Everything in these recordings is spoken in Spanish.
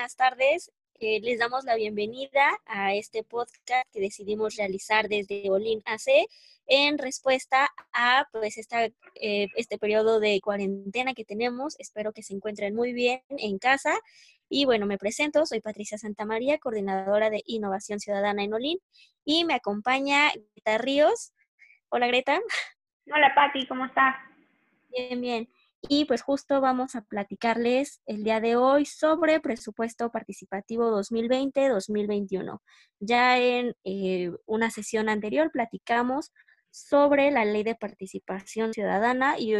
buenas tardes. Les damos la bienvenida a este podcast que decidimos realizar desde Olin AC en respuesta a este periodo de cuarentena que tenemos. Espero que se encuentren muy bien en casa. Y bueno, me presento, soy Patricia Santamaría, coordinadora de Innovación Ciudadana en Olin, y me acompaña Greta Ríos. Hola, Greta. Hola, Pati, ¿cómo estás? Bien, bien. Y pues justo vamos a platicarles el día de hoy sobre Presupuesto Participativo 2020-2021. Ya en una sesión anterior platicamos sobre la Ley de Participación Ciudadana y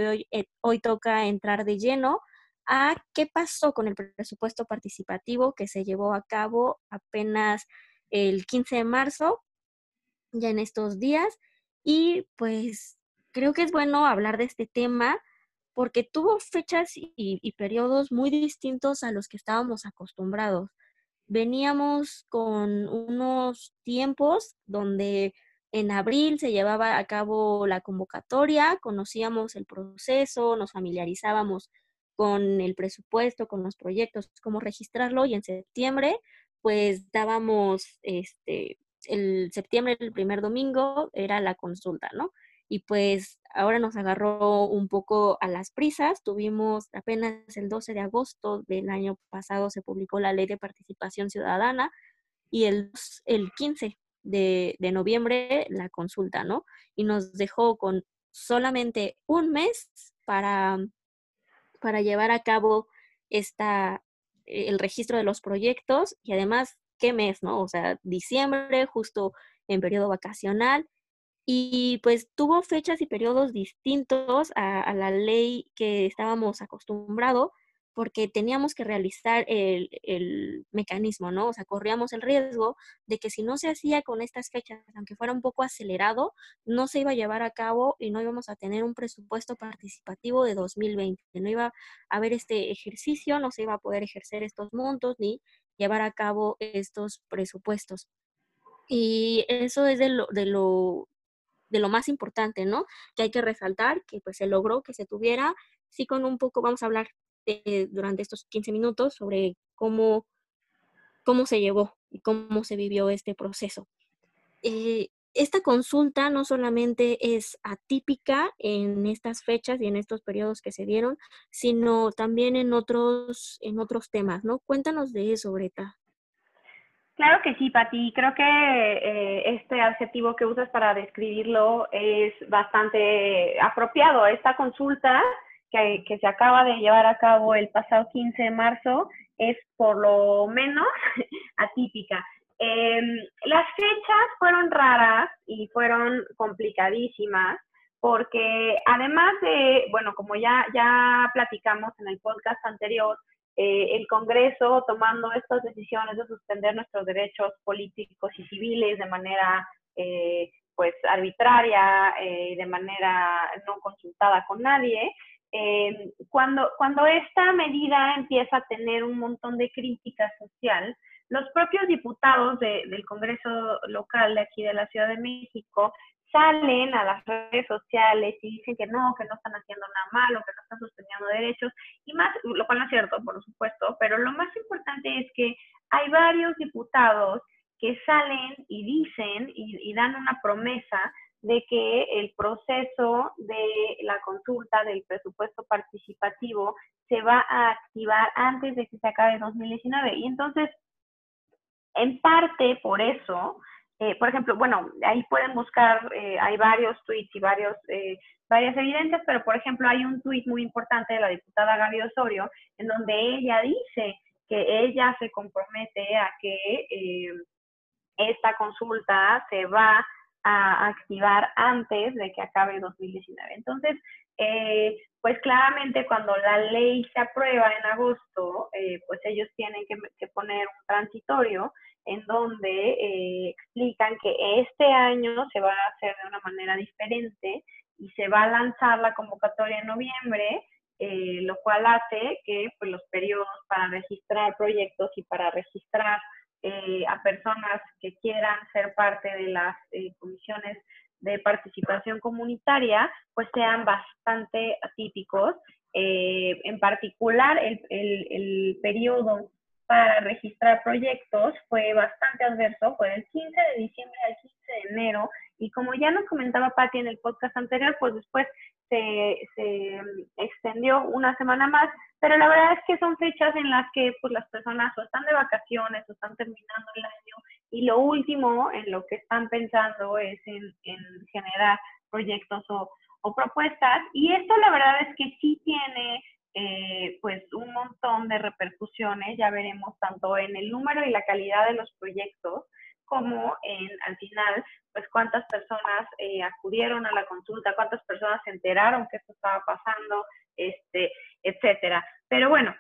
hoy toca entrar de lleno a qué pasó con el Presupuesto Participativo que se llevó a cabo apenas el 15 de marzo, ya en estos días. Y pues creo que es bueno hablar de este tema porque tuvo fechas y periodos muy distintos a los que estábamos acostumbrados. Veníamos con unos tiempos donde en abril se llevaba a cabo la convocatoria, conocíamos el proceso, nos familiarizábamos con el presupuesto, con los proyectos, cómo registrarlo, y en septiembre pues dábamos, el primer domingo era la consulta, ¿no? Y pues ahora nos agarró un poco a las prisas. Tuvimos apenas el 12 de agosto del año pasado se publicó la Ley de Participación Ciudadana y el 15 de noviembre la consulta, ¿no? Y nos dejó con solamente un mes para llevar a cabo el registro de los proyectos. Y además, ¿qué mes, no? O sea, diciembre, justo en periodo vacacional. Y pues tuvo fechas y periodos distintos a la ley que estábamos acostumbrados porque teníamos que realizar el mecanismo, ¿no? O sea, corríamos el riesgo de que si no se hacía con estas fechas, aunque fuera un poco acelerado, no se iba a llevar a cabo y no íbamos a tener un presupuesto participativo de 2020. No iba a haber este ejercicio, no se iba a poder ejercer estos montos ni llevar a cabo estos presupuestos. Y eso es de lo más importante, ¿no? Que hay que resaltar que pues se logró que se tuviera, sí, con un poco, vamos a hablar durante estos 15 minutos sobre cómo se llevó y cómo se vivió este proceso. Esta consulta no solamente es atípica en estas fechas y en estos periodos que se dieron, sino también en otros temas, ¿no? Cuéntanos de eso, Greta. Claro que sí, Pati. Creo que este adjetivo que usas para describirlo es bastante apropiado. Esta consulta que se acaba de llevar a cabo el pasado 15 de marzo es por lo menos atípica. Las fechas fueron raras y fueron complicadísimas porque además de, bueno, como ya platicamos en el podcast anterior, el Congreso tomando estas decisiones de suspender nuestros derechos políticos y civiles de manera pues arbitraria, de manera no consultada con nadie, cuando esta medida empieza a tener un montón de crítica social, los propios diputados del Congreso local de aquí de la Ciudad de México salen a las redes sociales y dicen que no están haciendo nada malo, que no están sosteniendo derechos, y más, lo cual no es cierto, por supuesto, pero lo más importante es que hay varios diputados que salen y dicen y dan una promesa de que el proceso de la consulta del presupuesto participativo se va a activar antes de que se acabe 2019. Y entonces, en parte por eso, por ejemplo, bueno, ahí pueden buscar, hay varios tweets y varias evidencias, pero por ejemplo hay un tweet muy importante de la diputada Gaby Osorio, en donde ella dice que ella se compromete a que esta consulta se va a activar antes de que acabe 2019. Entonces, pues claramente cuando la ley se aprueba en agosto, pues ellos tienen que poner un transitorio en donde explican que este año se va a hacer de una manera diferente y se va a lanzar la convocatoria en noviembre, lo cual hace que pues, los periodos para registrar proyectos y para registrar a personas que quieran ser parte de las comisiones de participación comunitaria, pues sean bastante atípicos. En particular, el periodo para registrar proyectos fue bastante adverso, fue del 15 de diciembre al 15 de enero, y como ya nos comentaba Pati en el podcast anterior, pues después se extendió una semana más, pero la verdad es que son fechas en las que pues las personas o están de vacaciones o están terminando el año, y lo último en lo que están pensando es en generar proyectos o propuestas, y esto la verdad es que sí tiene pues un montón de repercusiones, ya veremos tanto en el número y la calidad de los proyectos, como al final, pues cuántas personas acudieron a la consulta, cuántas personas se enteraron que esto estaba pasando, etcétera. Pero bueno,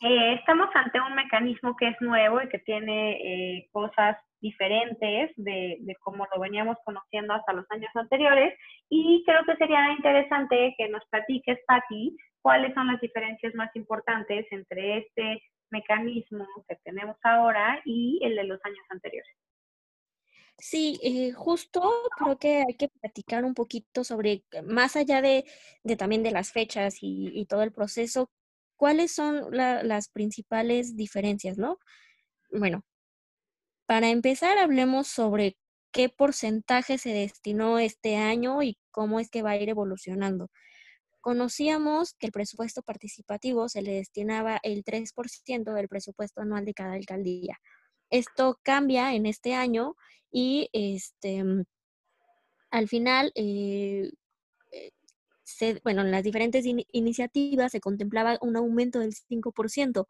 estamos ante un mecanismo que es nuevo y que tiene cosas diferentes de como lo veníamos conociendo hasta los años anteriores, y creo que sería interesante que nos platiques, Pati, cuáles son las diferencias más importantes entre este mecanismo que tenemos ahora y el de los años anteriores. Sí, justo creo que hay que platicar un poquito sobre, más allá de también de las fechas y todo el proceso, ¿cuáles son las principales diferencias, no? Bueno, para empezar hablemos sobre qué porcentaje se destinó este año y cómo es que va a ir evolucionando. Conocíamos que el presupuesto participativo se le destinaba el 3% del presupuesto anual de cada alcaldía. Esto cambia en este año y al final, en las diferentes iniciativas se contemplaba un aumento del 5%.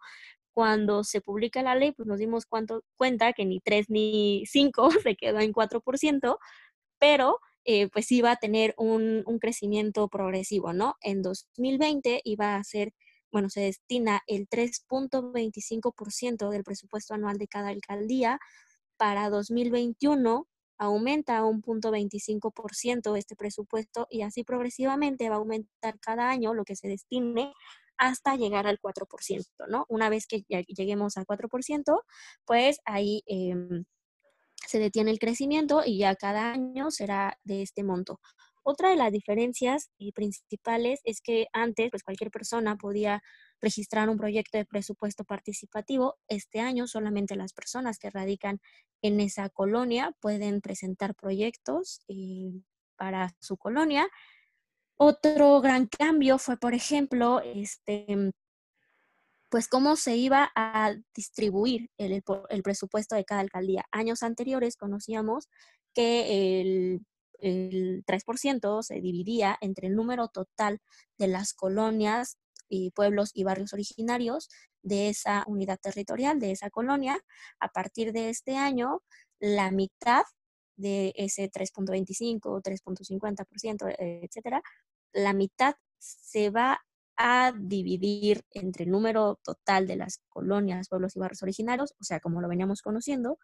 Cuando se publica la ley, pues nos dimos cuenta que ni 3 ni 5, se quedó en 4%, pero pues iba a tener un crecimiento progresivo, ¿no? En 2020 iba a ser, bueno, se destina el 3.25% del presupuesto anual de cada alcaldía. Para 2021 aumenta a 1.25% este presupuesto y así progresivamente va a aumentar cada año lo que se destine hasta llegar al 4%, ¿no? Una vez que lleguemos al 4%, pues ahí se detiene el crecimiento y ya cada año será de este monto. Otra de las diferencias principales es que antes pues cualquier persona podía registrar un proyecto de presupuesto participativo. Este año solamente las personas que radican en esa colonia pueden presentar proyectos para su colonia. Otro gran cambio fue, por ejemplo, pues cómo se iba a distribuir el presupuesto de cada alcaldía. Años anteriores conocíamos que el 3% se dividía entre el número total de las colonias y pueblos y barrios originarios de esa unidad territorial, de esa colonia. A partir de este año, la mitad de ese 3.25 o 3.50%, etcétera, la mitad se va a dividir entre el número total de las colonias, pueblos y barrios originarios, o sea, como lo veníamos conociendo,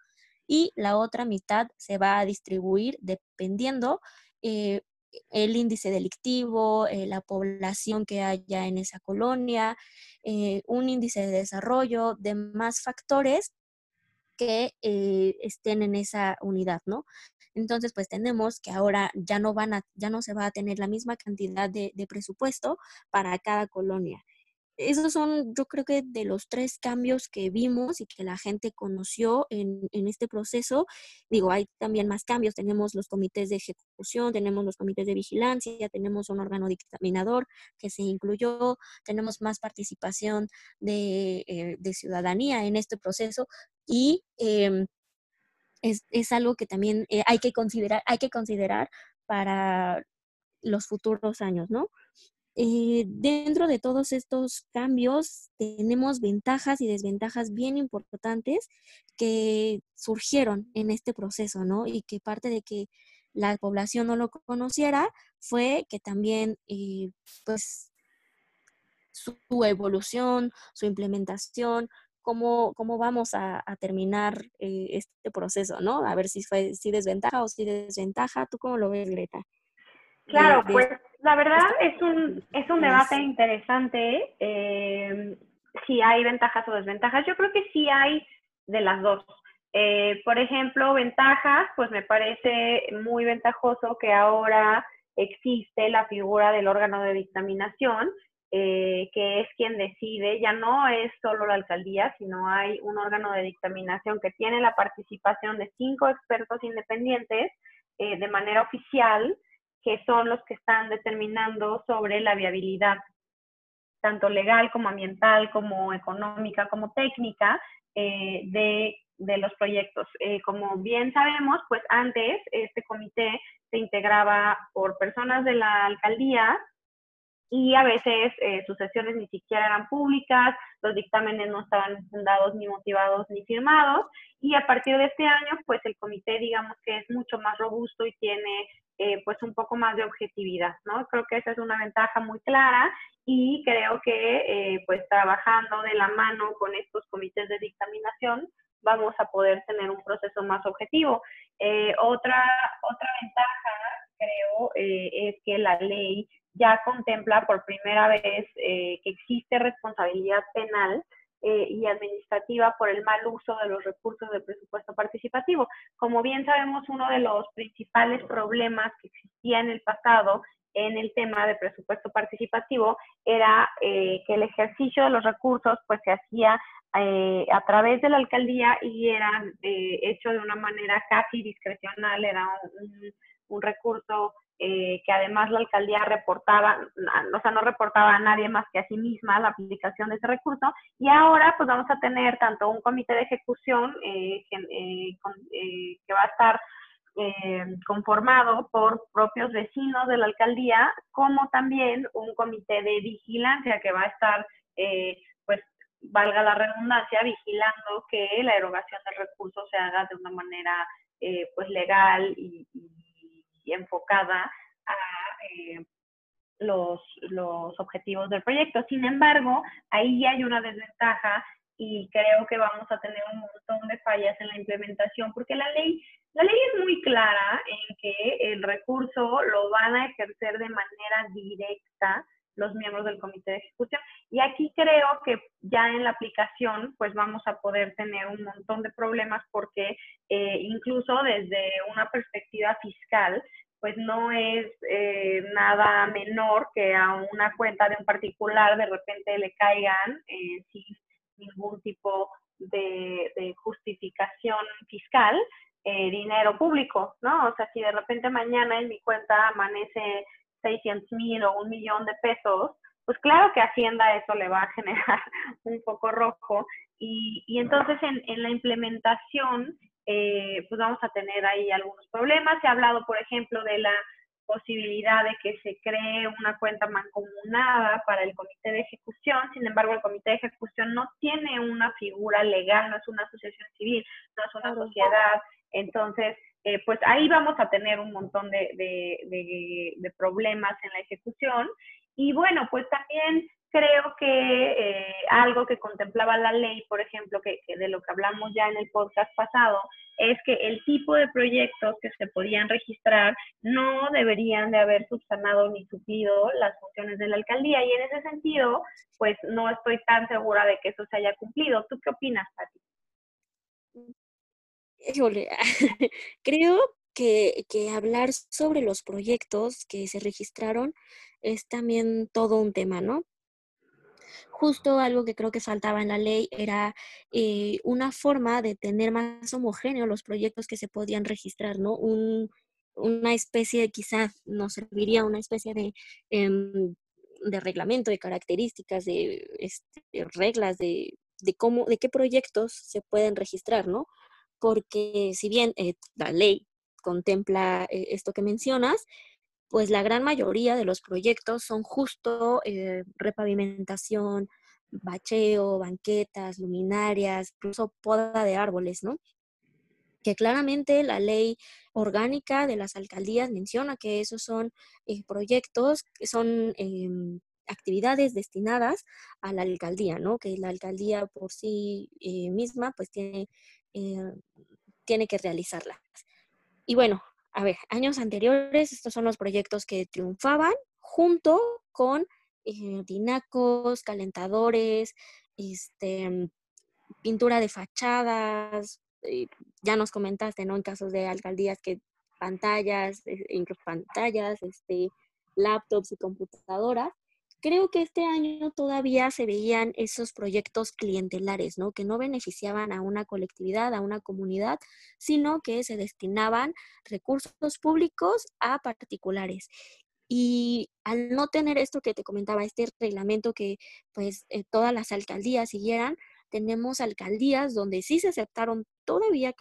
y la otra mitad se va a distribuir dependiendo el índice delictivo, la población que haya en esa colonia, un índice de desarrollo, demás factores que estén en esa unidad, ¿no? Entonces, pues tenemos que ahora ya no se va a tener la misma cantidad de presupuesto para cada colonia. Esos son, yo creo que de los tres cambios que vimos y que la gente conoció en este proceso. Digo, hay también más cambios. Tenemos los comités de ejecución, tenemos los comités de vigilancia, tenemos un órgano dictaminador que se incluyó, tenemos más participación de ciudadanía en este proceso y es algo que también hay que considerar para los futuros años, ¿no? Dentro de todos estos cambios tenemos ventajas y desventajas bien importantes que surgieron en este proceso, ¿no? Y que parte de que la población no lo conociera fue que también pues su evolución, su implementación, cómo vamos a terminar este proceso, ¿no? A ver si fue desventaja o si desventaja. ¿Tú cómo lo ves, Greta? Claro, pues la verdad es un debate interesante, si hay ventajas o desventajas. Yo creo que sí hay de las dos. Por ejemplo, ventajas, pues me parece muy ventajoso que ahora existe la figura del órgano de dictaminación, que es quien decide, ya no es solo la alcaldía, sino hay un órgano de dictaminación que tiene la participación de 5 expertos independientes de manera oficial, que son los que están determinando sobre la viabilidad, tanto legal como ambiental, como económica, como técnica, de los proyectos. Como bien sabemos, pues antes este comité se integraba por personas de la alcaldía y a veces sus sesiones ni siquiera eran públicas, los dictámenes no estaban fundados, ni motivados, ni firmados, y a partir de este año, pues el comité, digamos que es mucho más robusto y tiene pues un poco más de objetividad, ¿no? Creo que esa es una ventaja muy clara y creo que pues trabajando de la mano con estos comités de dictaminación vamos a poder tener un proceso más objetivo. Otra ventaja, creo, es que la ley ya contempla por primera vez que existe responsabilidad penal y administrativa por el mal uso de los recursos del presupuesto participativo. Como bien sabemos, uno de los principales problemas que existía en el pasado en el tema de presupuesto participativo era que el ejercicio de los recursos pues se hacía a través de la alcaldía y era hecho de una manera casi discrecional, era un recurso que además la alcaldía reportaba, o sea, no reportaba a nadie más que a sí misma la aplicación de ese recurso, y ahora pues vamos a tener tanto un comité de ejecución que va a estar conformado por propios vecinos de la alcaldía, como también un comité de vigilancia que va a estar, pues, valga la redundancia, vigilando que la erogación del recurso se haga de una manera, pues, legal y enfocada a los objetivos del proyecto. Sin embargo, ahí hay una desventaja y creo que vamos a tener un montón de fallas en la implementación, porque la ley es muy clara en que el recurso lo van a ejercer de manera directa los miembros del comité de ejecución. Y aquí creo que ya en la aplicación pues vamos a poder tener un montón de problemas, porque incluso desde una perspectiva fiscal pues no es nada menor que a una cuenta de un particular de repente le caigan sin ningún tipo de justificación fiscal dinero público, ¿no? O sea, si de repente mañana en mi cuenta amanece 600,000 o 1,000,000 de pesos, pues claro que Hacienda eso le va a generar un poco rojo, y entonces en la implementación pues vamos a tener ahí algunos problemas. Se ha hablado, por ejemplo, de la posibilidad de que se cree una cuenta mancomunada para el comité de ejecución. Sin embargo, el comité de ejecución no tiene una figura legal, no es una asociación civil, no es una sociedad. Entonces, pues ahí vamos a tener un montón de problemas en la ejecución. Y bueno, pues también creo que algo que contemplaba la ley, por ejemplo, que de lo que hablamos ya en el podcast pasado, es que el tipo de proyectos que se podían registrar no deberían de haber subsanado ni suplido las funciones de la alcaldía. Y en ese sentido, pues no estoy tan segura de que eso se haya cumplido. ¿Tú qué opinas, Pati? Creo que hablar sobre los proyectos que se registraron es también todo un tema, ¿no? Justo algo que creo que faltaba en la ley era una forma de tener más homogéneo los proyectos que se podían registrar, ¿no? Una especie, quizás nos serviría una especie de reglamento, de características, de reglas, de qué proyectos se pueden registrar, ¿no? Porque si bien la ley contempla esto que mencionas, pues la gran mayoría de los proyectos son justo repavimentación, bacheo, banquetas, luminarias, incluso poda de árboles, ¿no? Que claramente la ley orgánica de las alcaldías menciona que esos son proyectos, son actividades destinadas a la alcaldía, ¿no? Que la alcaldía por sí misma pues tiene que realizarlas. Y bueno, a ver, años anteriores estos son los proyectos que triunfaban junto con tinacos, calentadores, pintura de fachadas, ya nos comentaste, ¿no? En casos de alcaldías que pantallas, incluso pantallas, laptops y computadoras. Creo que este año todavía se veían esos proyectos clientelares, ¿no? Que no beneficiaban a una colectividad, a una comunidad, sino que se destinaban recursos públicos a particulares. Y al no tener esto que te comentaba, este reglamento que pues todas las alcaldías siguieran, tenemos alcaldías donde sí se aceptaron todavía,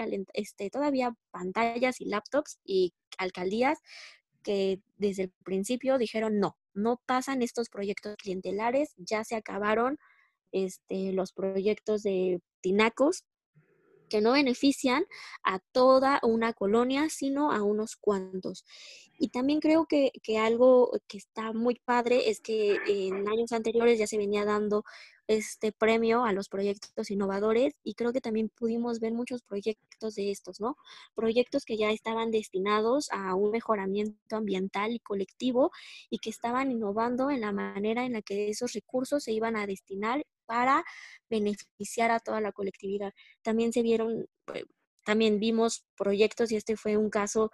todavía pantallas y laptops, y alcaldías que desde el principio dijeron no, no pasan estos proyectos clientelares, ya se acabaron los proyectos de tinacos que no benefician a toda una colonia, sino a unos cuantos. Y también creo que algo que está muy padre es que en años anteriores ya se venía dando este premio a los proyectos innovadores, y creo que también pudimos ver muchos proyectos de estos, ¿no? Proyectos que ya estaban destinados a un mejoramiento ambiental y colectivo, y que estaban innovando en la manera en la que esos recursos se iban a destinar para beneficiar a toda la colectividad. También se vieron, también vimos proyectos, y este fue un caso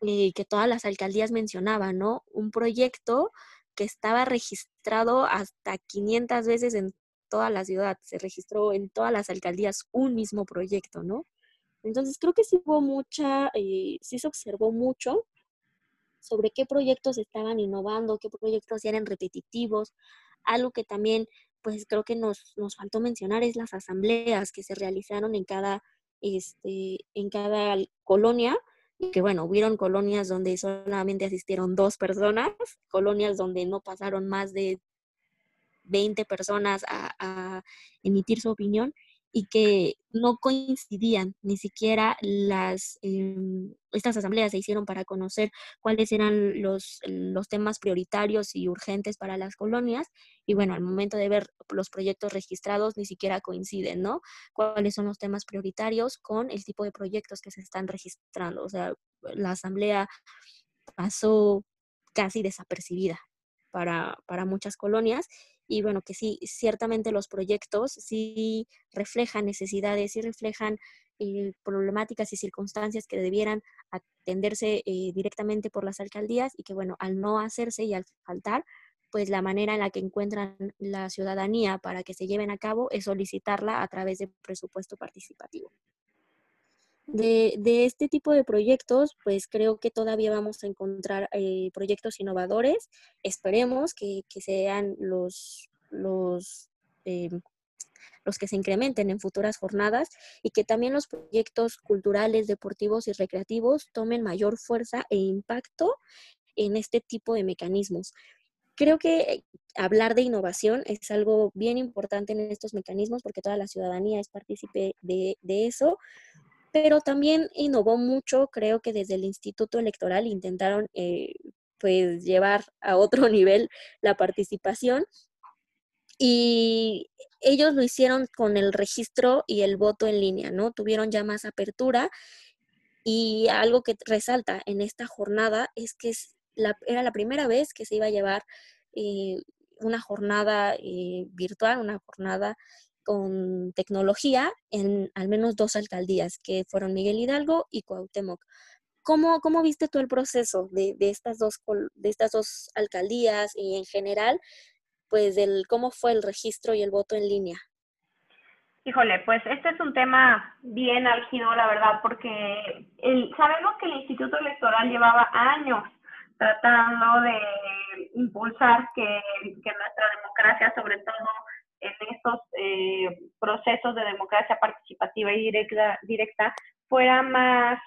que todas las alcaldías mencionaban, ¿no? Un proyecto que estaba registrado hasta 500 veces en toda la ciudad, se registró en todas las alcaldías un mismo proyecto, ¿no? Entonces creo que sí hubo mucha, sí se observó mucho sobre qué proyectos estaban innovando, qué proyectos eran repetitivos. Algo que también pues creo que nos faltó mencionar es las asambleas que se realizaron en cada colonia, y que bueno, hubieron colonias donde solamente asistieron 2 personas, colonias donde no pasaron más de 20 personas a emitir su opinión, y que no coincidían, ni siquiera estas asambleas se hicieron para conocer cuáles eran los temas prioritarios y urgentes para las colonias, y bueno, al momento de ver los proyectos registrados ni siquiera coinciden, ¿no? Cuáles son los temas prioritarios con el tipo de proyectos que se están registrando. O sea, la asamblea pasó casi desapercibida para muchas colonias. Y bueno, que sí, ciertamente los proyectos sí reflejan necesidades, sí reflejan problemáticas y circunstancias que debieran atenderse directamente por las alcaldías, y que bueno, al no hacerse y al faltar, pues la manera en la que encuentran la ciudadanía para que se lleven a cabo es solicitarla a través de presupuesto participativo. De este tipo de proyectos, pues creo que todavía vamos a encontrar proyectos innovadores. Esperemos que sean los que se incrementen en futuras jornadas, y que también los proyectos culturales, deportivos y recreativos tomen mayor fuerza e impacto en este tipo de mecanismos. Creo que hablar de innovación es algo bien importante en estos mecanismos, porque toda la ciudadanía es partícipe de eso. Pero también innovó mucho, creo que desde el Instituto Electoral intentaron pues llevar a otro nivel la participación, y ellos lo hicieron con el registro y el voto en línea, ¿no? Tuvieron ya más apertura, y algo que resalta en esta jornada es que era la primera vez que se iba a llevar una jornada virtual, una jornada con tecnología en al menos 2 alcaldías, que fueron Miguel Hidalgo y Cuauhtémoc. ¿Cómo viste tú el proceso de estas dos alcaldías, y en general, pues, cómo fue el registro y el voto en línea? Híjole, pues este es un tema bien álgido, la verdad, porque sabemos que el Instituto Electoral llevaba años tratando de impulsar que nuestra democracia, sobre todo en estos procesos de democracia participativa y directa fuera más,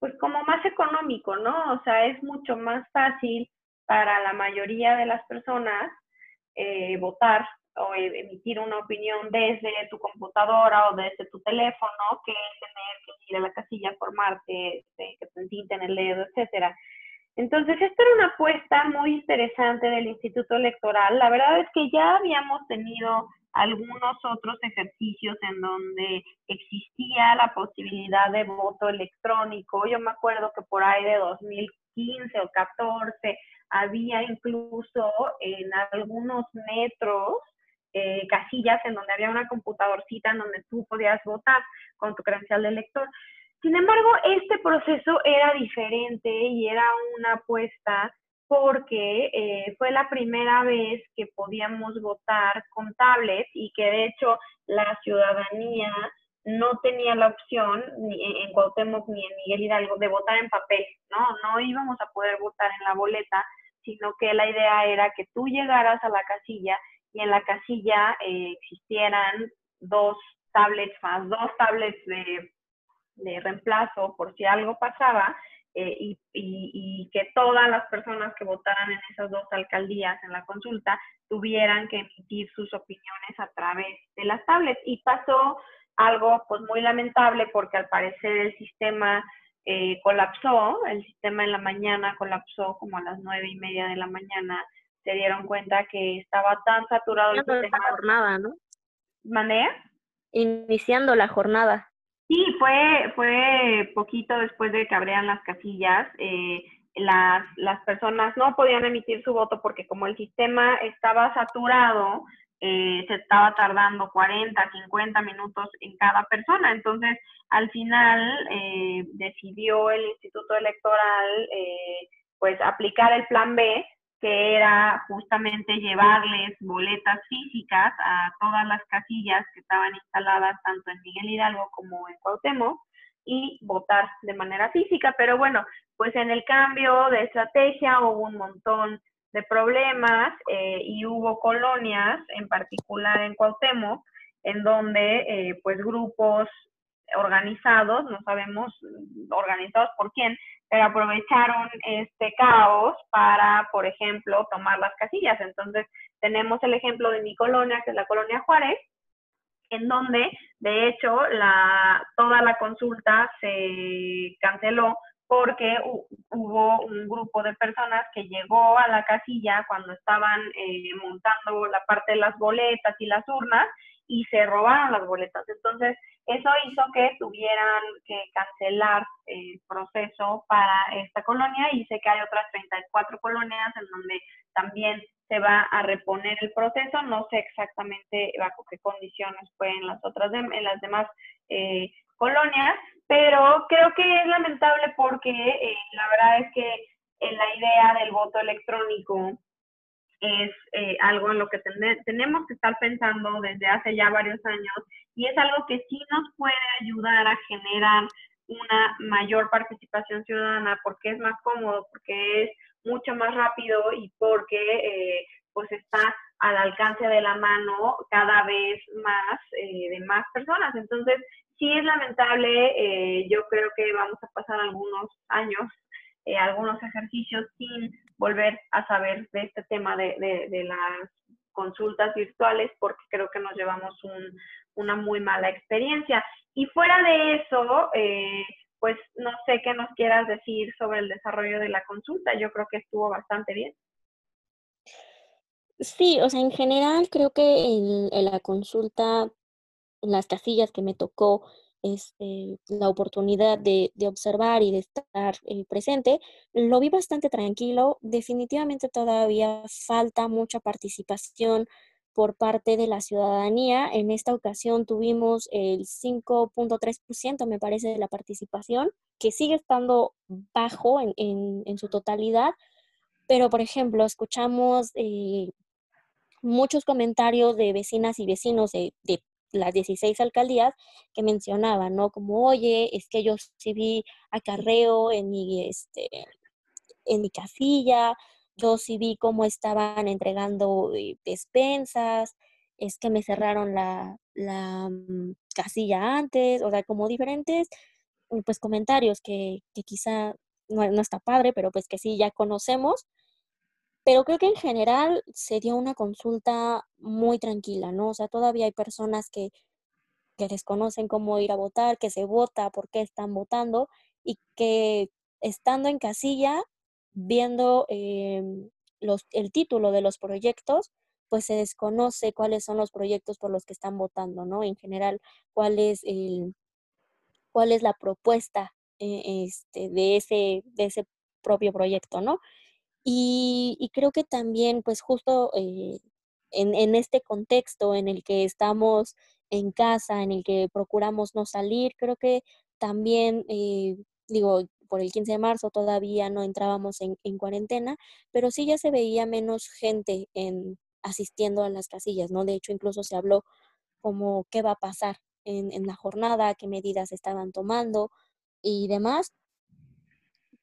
pues como más económico, ¿no? O sea, es mucho más fácil para la mayoría de las personas votar o emitir una opinión desde tu computadora o desde tu teléfono que tener que ir a la casilla, formarte, que te tinten el dedo, etcétera. Entonces, esta era una apuesta muy interesante del Instituto Electoral. La verdad es que ya habíamos tenido algunos otros ejercicios en donde existía la posibilidad de voto electrónico. Yo me acuerdo que por ahí de 2015 o 2014 había incluso en algunos metros casillas en donde había una computadorcita en donde tú podías votar con tu credencial de elector. Sin embargo, este proceso era diferente y era una apuesta porque fue la primera vez que podíamos votar con tablet y que de hecho la ciudadanía no tenía la opción, ni en Cuauhtémoc ni en Miguel Hidalgo, de votar en papel, ¿no? No íbamos a poder votar en la boleta, sino que la idea era que tú llegaras a la casilla y en la casilla existieran dos tablets más, dos tablets de reemplazo por si algo pasaba, y que todas las personas que votaran en esas dos alcaldías en la consulta tuvieran que emitir sus opiniones a través de las tablets. Y pasó algo pues muy lamentable, porque al parecer el sistema colapsó, el sistema en la mañana colapsó como a las 9:30 de la mañana. Se dieron cuenta que estaba tan saturado el sistema. La jornada, ¿no? ¿Manea? Iniciando la jornada. Sí, fue poquito después de que abrían las casillas. Las personas no podían emitir su voto porque como el sistema estaba saturado, se estaba tardando 40, 50 minutos en cada persona. Entonces, al final decidió el Instituto Electoral pues aplicar el plan B, que era justamente llevarles boletas físicas a todas las casillas que estaban instaladas tanto en Miguel Hidalgo como en Cuauhtémoc y votar de manera física. Pero bueno, pues en el cambio de estrategia hubo un montón de problemas y hubo colonias, en particular en Cuauhtémoc, en donde pues grupos organizados, no sabemos organizados por quién, pero aprovecharon este caos para, por ejemplo, tomar las casillas. Entonces, tenemos el ejemplo de mi colonia, que es la Colonia Juárez, en donde, de hecho, toda la consulta se canceló porque hubo un grupo de personas que llegó a la casilla cuando estaban montando la parte de las boletas y las urnas, y se robaron las boletas. Entonces, eso hizo que tuvieran que cancelar el proceso para esta colonia, y sé que hay otras 34 colonias en donde también se va a reponer el proceso. No sé exactamente bajo qué condiciones fue en las demás colonias, pero creo que es lamentable porque la verdad es que la idea del voto electrónico es algo en lo que tenemos que estar pensando desde hace ya varios años, y es algo que sí nos puede ayudar a generar una mayor participación ciudadana, porque es más cómodo, porque es mucho más rápido y porque pues está al alcance de la mano cada vez más de más personas. Entonces sí es lamentable, yo creo que vamos a pasar algunos años, algunos ejercicios sin volver a saber de este tema de las consultas virtuales, porque creo que nos llevamos una muy mala experiencia. Y fuera de eso, pues no sé qué nos quieras decir sobre el desarrollo de la consulta. Yo creo que estuvo bastante bien. Sí, o sea, en general creo que en la consulta, en las casillas que me tocó, la oportunidad de observar y de estar presente, lo vi bastante tranquilo. Definitivamente todavía falta mucha participación por parte de la ciudadanía. En esta ocasión tuvimos el 5.3%, me parece, de la participación, que sigue estando bajo en su totalidad, pero por ejemplo escuchamos muchos comentarios de vecinas y vecinos de las 16 alcaldías que mencionaban, ¿no? Como, oye, es que yo sí vi acarreo en mi casilla, yo sí vi cómo estaban entregando despensas, es que me cerraron la casilla antes, o sea, como diferentes pues comentarios que quizá no está padre, pero pues que sí ya conocemos. Pero creo que en general sería una consulta muy tranquila, ¿no? O sea, todavía hay personas que desconocen cómo ir a votar, que se vota, por qué están votando, y que estando en casilla, viendo el título de los proyectos, pues se desconoce cuáles son los proyectos por los que están votando, ¿no? En general, cuál es la propuesta de ese propio proyecto, ¿no? Y creo que también, pues justo en este contexto en el que estamos en casa, en el que procuramos no salir, creo que también, digo, por el 15 de marzo todavía no entrábamos en cuarentena, pero sí ya se veía menos gente asistiendo a las casillas, ¿no? De hecho, incluso se habló como qué va a pasar en la jornada, qué medidas estaban tomando y demás.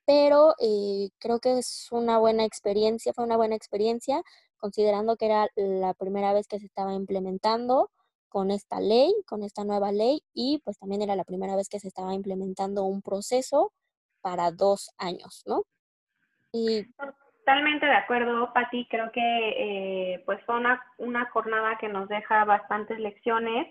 Pero creo que es una buena experiencia, fue una buena experiencia, considerando que era la primera vez que se estaba implementando con esta ley, con esta nueva ley, y pues también era la primera vez que se estaba implementando un proceso para 2 años, ¿no? Y totalmente de acuerdo, Pati. Creo que pues fue una jornada que nos deja bastantes lecciones.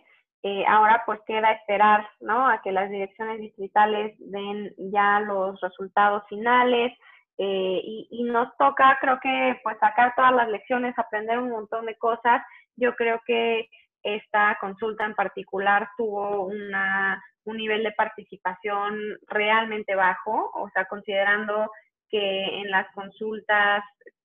Ahora pues queda esperar, ¿no?, a que las direcciones distritales den ya los resultados finales, y nos toca, creo que, pues sacar todas las lecciones, aprender un montón de cosas. Yo creo que esta consulta en particular tuvo un nivel de participación realmente bajo, o sea, considerando que en las consultas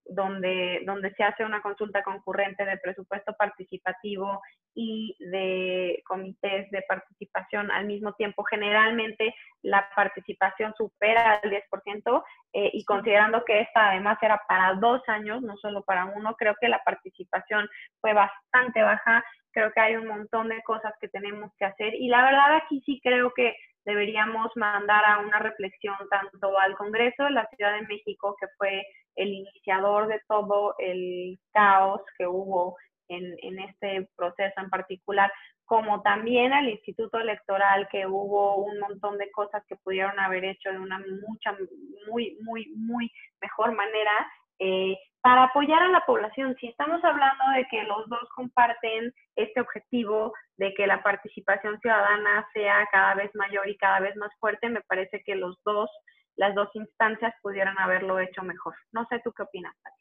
donde se hace una consulta concurrente de presupuesto participativo y de comités de participación al mismo tiempo, generalmente la participación supera el 10%, y considerando que esta además era para 2 años, no solo para 1, creo que la participación fue bastante baja. Creo que hay un montón de cosas que tenemos que hacer, y la verdad aquí sí creo que deberíamos mandar a una reflexión tanto al Congreso de la Ciudad de México, que fue el iniciador de todo el caos que hubo en este proceso en particular, como también al Instituto Electoral, que hubo un montón de cosas que pudieron haber hecho de una muy mejor manera, para apoyar a la población. Si estamos hablando de que los dos comparten este objetivo de que la participación ciudadana sea cada vez mayor y cada vez más fuerte, me parece que las dos instancias pudieran haberlo hecho mejor. No sé, ¿tú qué opinas, Pati?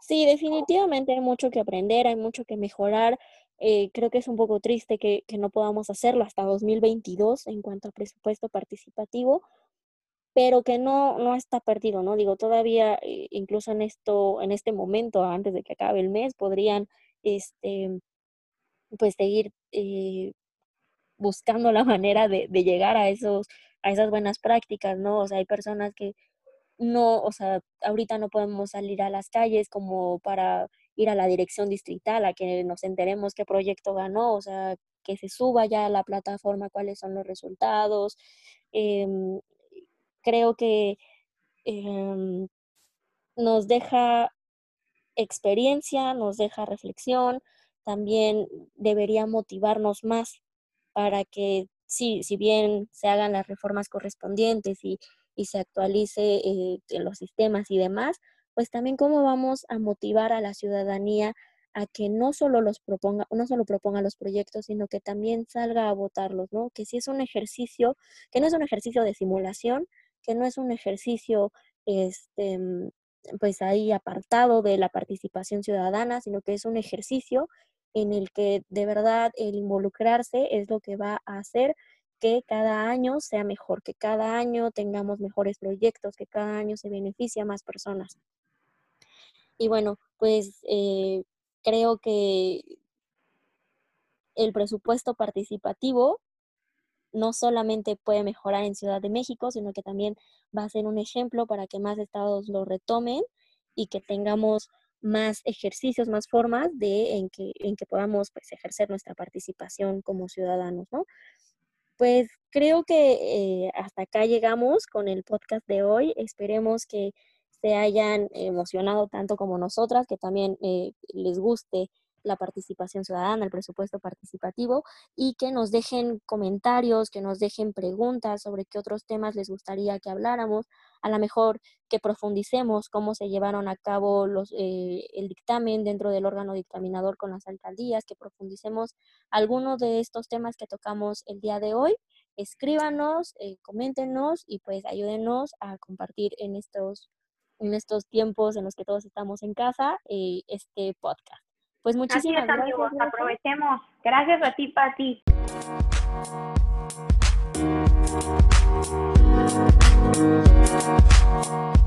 Sí, definitivamente hay mucho que aprender, hay mucho que mejorar. Creo que es un poco triste que no podamos hacerlo hasta 2022 en cuanto a presupuesto participativo, pero que no está perdido, ¿no? Digo, todavía, incluso en este momento, antes de que acabe el mes, podrían pues seguir buscando la manera de llegar a esas buenas prácticas, ¿no? O sea, hay personas que no, o sea, ahorita no podemos salir a las calles como para ir a la dirección distrital, a que nos enteremos qué proyecto ganó, o sea, que se suba ya a la plataforma cuáles son los resultados. Creo que nos deja experiencia, nos deja reflexión, también debería motivarnos más para que, sí, si bien se hagan las reformas correspondientes y se actualice los sistemas y demás, pues también cómo vamos a motivar a la ciudadanía a que no solo proponga los proyectos, sino que también salga a votarlos, ¿no? Que sí es un ejercicio, que no es un ejercicio de simulación, que no es un ejercicio pues ahí apartado de la participación ciudadana, sino que es un ejercicio en el que de verdad el involucrarse es lo que va a hacer que cada año sea mejor, que cada año tengamos mejores proyectos, que cada año se beneficie a más personas. Y bueno, pues creo que el presupuesto participativo no solamente puede mejorar en Ciudad de México, sino que también va a ser un ejemplo para que más estados lo retomen y que tengamos más ejercicios, más formas en que podamos, pues, ejercer nuestra participación como ciudadanos, ¿no? Pues creo que hasta acá llegamos con el podcast de hoy. Esperemos que se hayan emocionado tanto como nosotras, que también les guste la participación ciudadana, el presupuesto participativo, y que nos dejen comentarios, que nos dejen preguntas sobre qué otros temas les gustaría que habláramos, a lo mejor que profundicemos cómo se llevaron a cabo el dictamen dentro del órgano dictaminador con las alcaldías, que profundicemos alguno de estos temas que tocamos el día de hoy. Escríbanos, coméntenos y pues ayúdenos a compartir en estos tiempos en los que todos estamos en casa este podcast. Pues muchísimas gracias, amigos. Gracias. Aprovechemos. Gracias a ti, Pati.